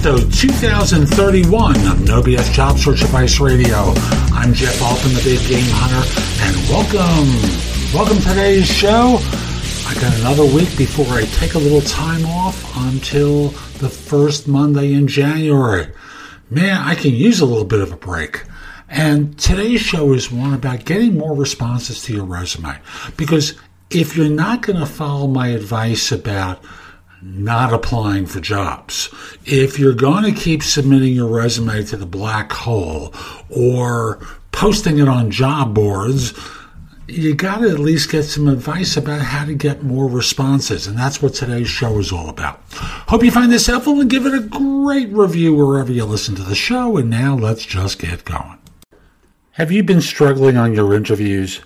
Exacto 2031 of NoBS Job Search Advice Radio. I'm Jeff Altman, the Big Game Hunter, and welcome to today's show. I got another week before I take a little time off until the first Monday in January. Man, I can use a little bit of a break. And today's show is one about getting more responses to your resume. Because if you're not going to follow my advice about not applying for jobs, if you're going to keep submitting your resume to the black hole or posting it on job boards, you got to at least get some advice about how to get more responses. And that's what today's show is all about. Hope you find this helpful and give it a great review wherever you listen to the show. And now let's just get going. Have you been struggling on your interviews?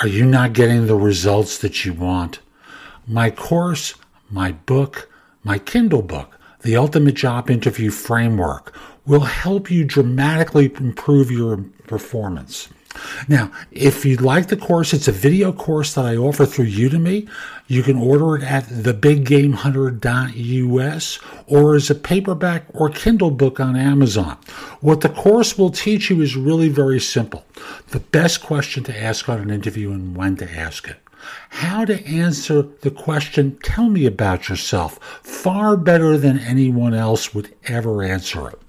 Are you not getting the results that you want? My course, my book, my Kindle book, The Ultimate Job Interview Framework, will help you dramatically improve your performance. Now, if you like the course, it's a video course that I offer through Udemy. You can order it at TheBigGameHunter.us or as a paperback or Kindle book on Amazon. What the course will teach you is really very simple. The best question to ask on an interview and when to ask it. How to answer the question, tell me about yourself, far better than anyone else would ever answer it.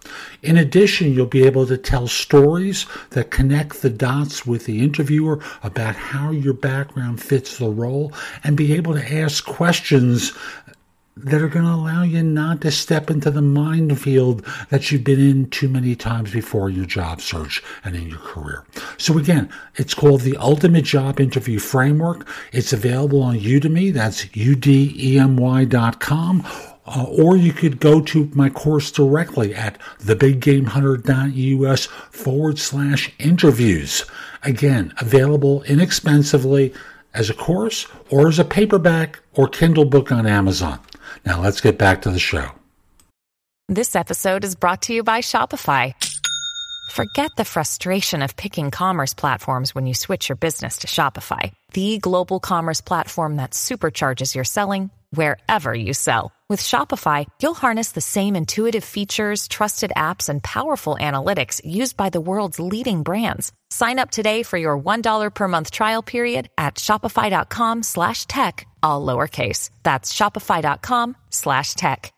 In addition, you'll be able to tell stories that connect the dots with the interviewer about how your background fits the role and be able to ask questions that are going to allow you not to step into the minefield that you've been in too many times before in your job search and in your career. So again, it's called The Ultimate Job Interview Framework. It's available on Udemy. That's udemy.com. Or you could go to my course directly at thebiggamehunter.us /interviews. Again, available inexpensively as a course or as a paperback or Kindle book on Amazon. Now let's get back to the show. This episode is brought to you by Shopify. Forget the frustration of picking commerce platforms when you switch your business to Shopify, the global commerce platform that supercharges your selling wherever you sell. With Shopify, you'll harness the same intuitive features, trusted apps, and powerful analytics used by the world's leading brands. Sign up today for your $1 per month trial period at shopify.com/tech, all lowercase. That's shopify.com/tech.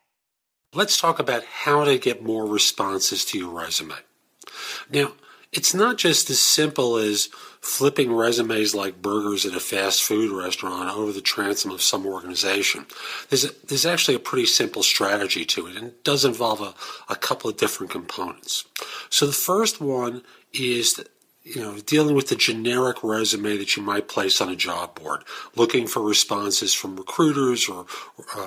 Let's talk about how to get more responses to your resume. Now, it's not just as simple as flipping resumes like burgers at a fast food restaurant over the transom of some organization. There's actually a pretty simple strategy to it, and it does involve a couple of different components. So the first one is, dealing with the generic resume that you might place on a job board, looking for responses from recruiters or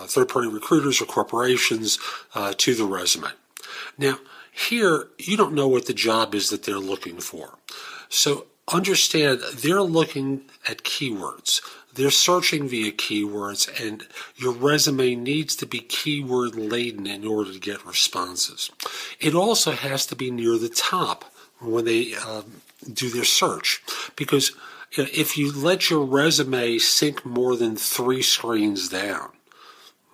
third-party recruiters or corporations to the resume. Now, here, you don't know what the job is that they're looking for. So understand they're looking at keywords. They're searching via keywords, and your resume needs to be keyword laden in order to get responses. It also has to be near the top when they do their search, because if you let your resume sink more than 3 screens down,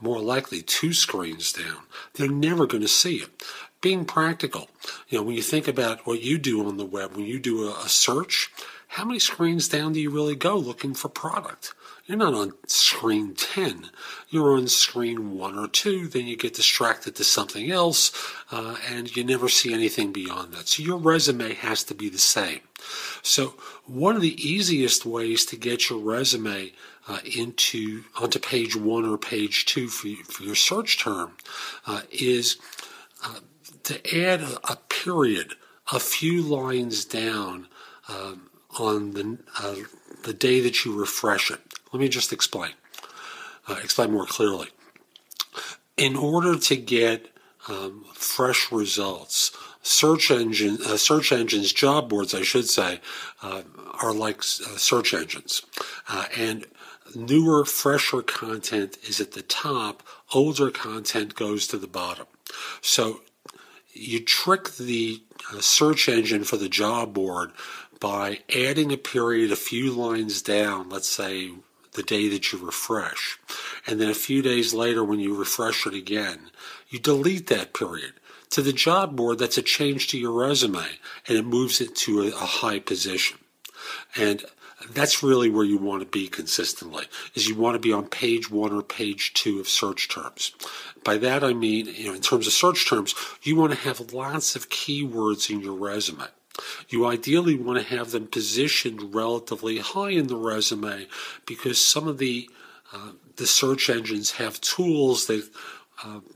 more likely 2 screens down, they're never going to see it. Being practical, when you think about what you do on the web, when you do a search, how many screens down do you really go looking for product? You're not on screen 10. You're on screen 1 or 2. Then you get distracted to something else, and you never see anything beyond that. So your resume has to be the same. So one of the easiest ways to get your resume onto page 1 or page 2 for your search term is to add a period a few lines down on the day that you refresh it. Let me just explain more clearly. In order to get fresh results, job boards, are like search engines. And newer, fresher content is at the top. Older content goes to the bottom. So you trick the search engine for the job board by adding a period a few lines down, let's say the day that you refresh. and then a few days later when you refresh it again, you delete that period. To the job board, that's a change to your resume, and it moves it to a high position. And that's really where you want to be consistently, is you want to be on page one or page two of search terms. By that I mean, in terms of search terms, you want to have lots of keywords in your resume. You ideally want to have them positioned relatively high in the resume because some of the search engines have tools that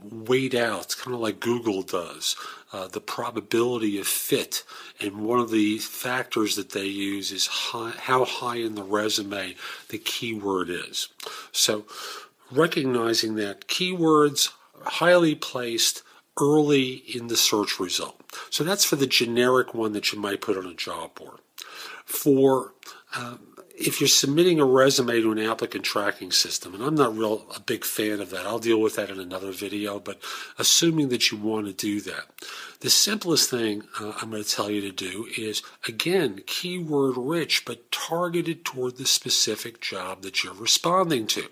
weight out, kind of like Google does, the probability of fit. And one of the factors that they use is how high in the resume the keyword is. So recognizing that keywords are highly placed early in the search result. So that's for the generic one that you might put on a job board. For if you're submitting a resume to an applicant tracking system, and I'm not a big fan of that, I'll deal with that in another video, but assuming that you want to do that, the simplest thing I'm going to tell you to do is, again, keyword rich, but targeted toward the specific job that you're responding to.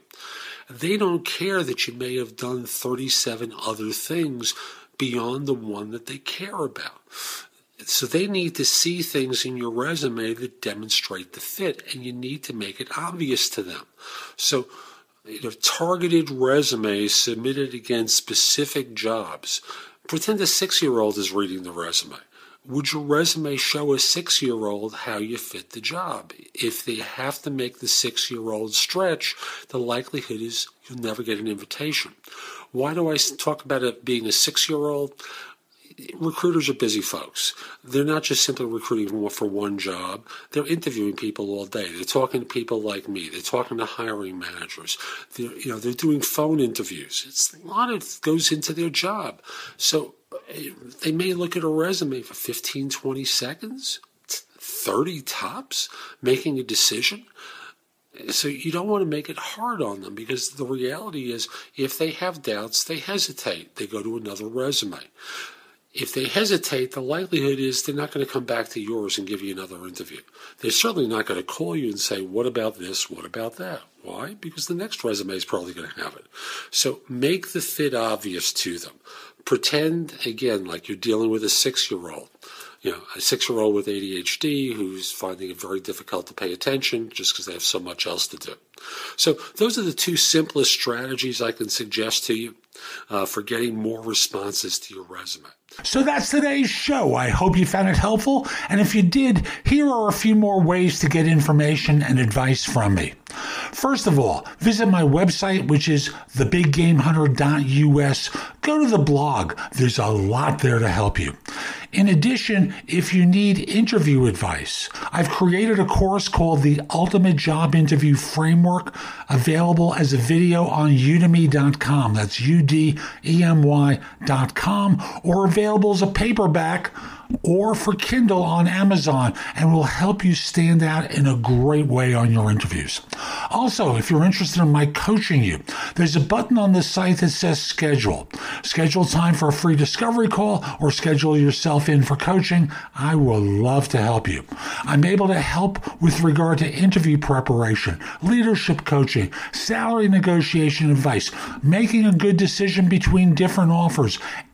They don't care that you may have done 37 other things beyond the one that they care about. So they need to see things in your resume that demonstrate the fit, and you need to make it obvious to them. So targeted resumes submitted against specific jobs. Pretend a 6-year-old is reading the resume. Would your resume show a 6-year-old how you fit the job? If they have to make the 6-year-old stretch, the likelihood is you'll never get an invitation. Why do I talk about it being a 6-year-old? Recruiters are busy folks. They're not just simply recruiting for one job. They're interviewing people all day. They're talking to people like me. They're talking to hiring managers. They're doing phone interviews. It's a lot of goes into their job. So they may look at a resume for 15, 20 seconds, 30 tops, making a decision. So you don't want to make it hard on them, because the reality is if they have doubts, they hesitate. They go to another resume. If they hesitate, the likelihood is they're not going to come back to yours and give you another interview. They're certainly not going to call you and say, what about this? What about that? Why? Because the next resume is probably going to have it. So make the fit obvious to them. Pretend, again, like you're dealing with a 6-year-old. A 6-year-old with ADHD who's finding it very difficult to pay attention just because they have so much else to do. So those are the two simplest strategies I can suggest to you for getting more responses to your resume. So that's today's show. I hope you found it helpful. And if you did, here are a few more ways to get information and advice from me. First of all, visit my website, which is TheBigGameHunter.us. Go to the blog. There's a lot there to help you. In addition, if you need interview advice, I've created a course called The Ultimate Job Interview Framework, available as a video on udemy.com. That's udemy.com, or available as a paperback or for Kindle on Amazon, and will help you stand out in a great way on your interviews. Also, if you're interested in my coaching you, there's a button on the site that says schedule. Schedule time for a free discovery call or schedule yourself in for coaching. I will love to help you. I'm able to help with regard to interview preparation, leadership coaching, salary negotiation advice, making a good decision between different offers,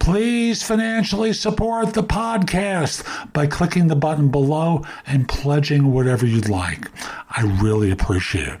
Please financially support the podcast by clicking the button below and pledging whatever you'd like. I really appreciate it.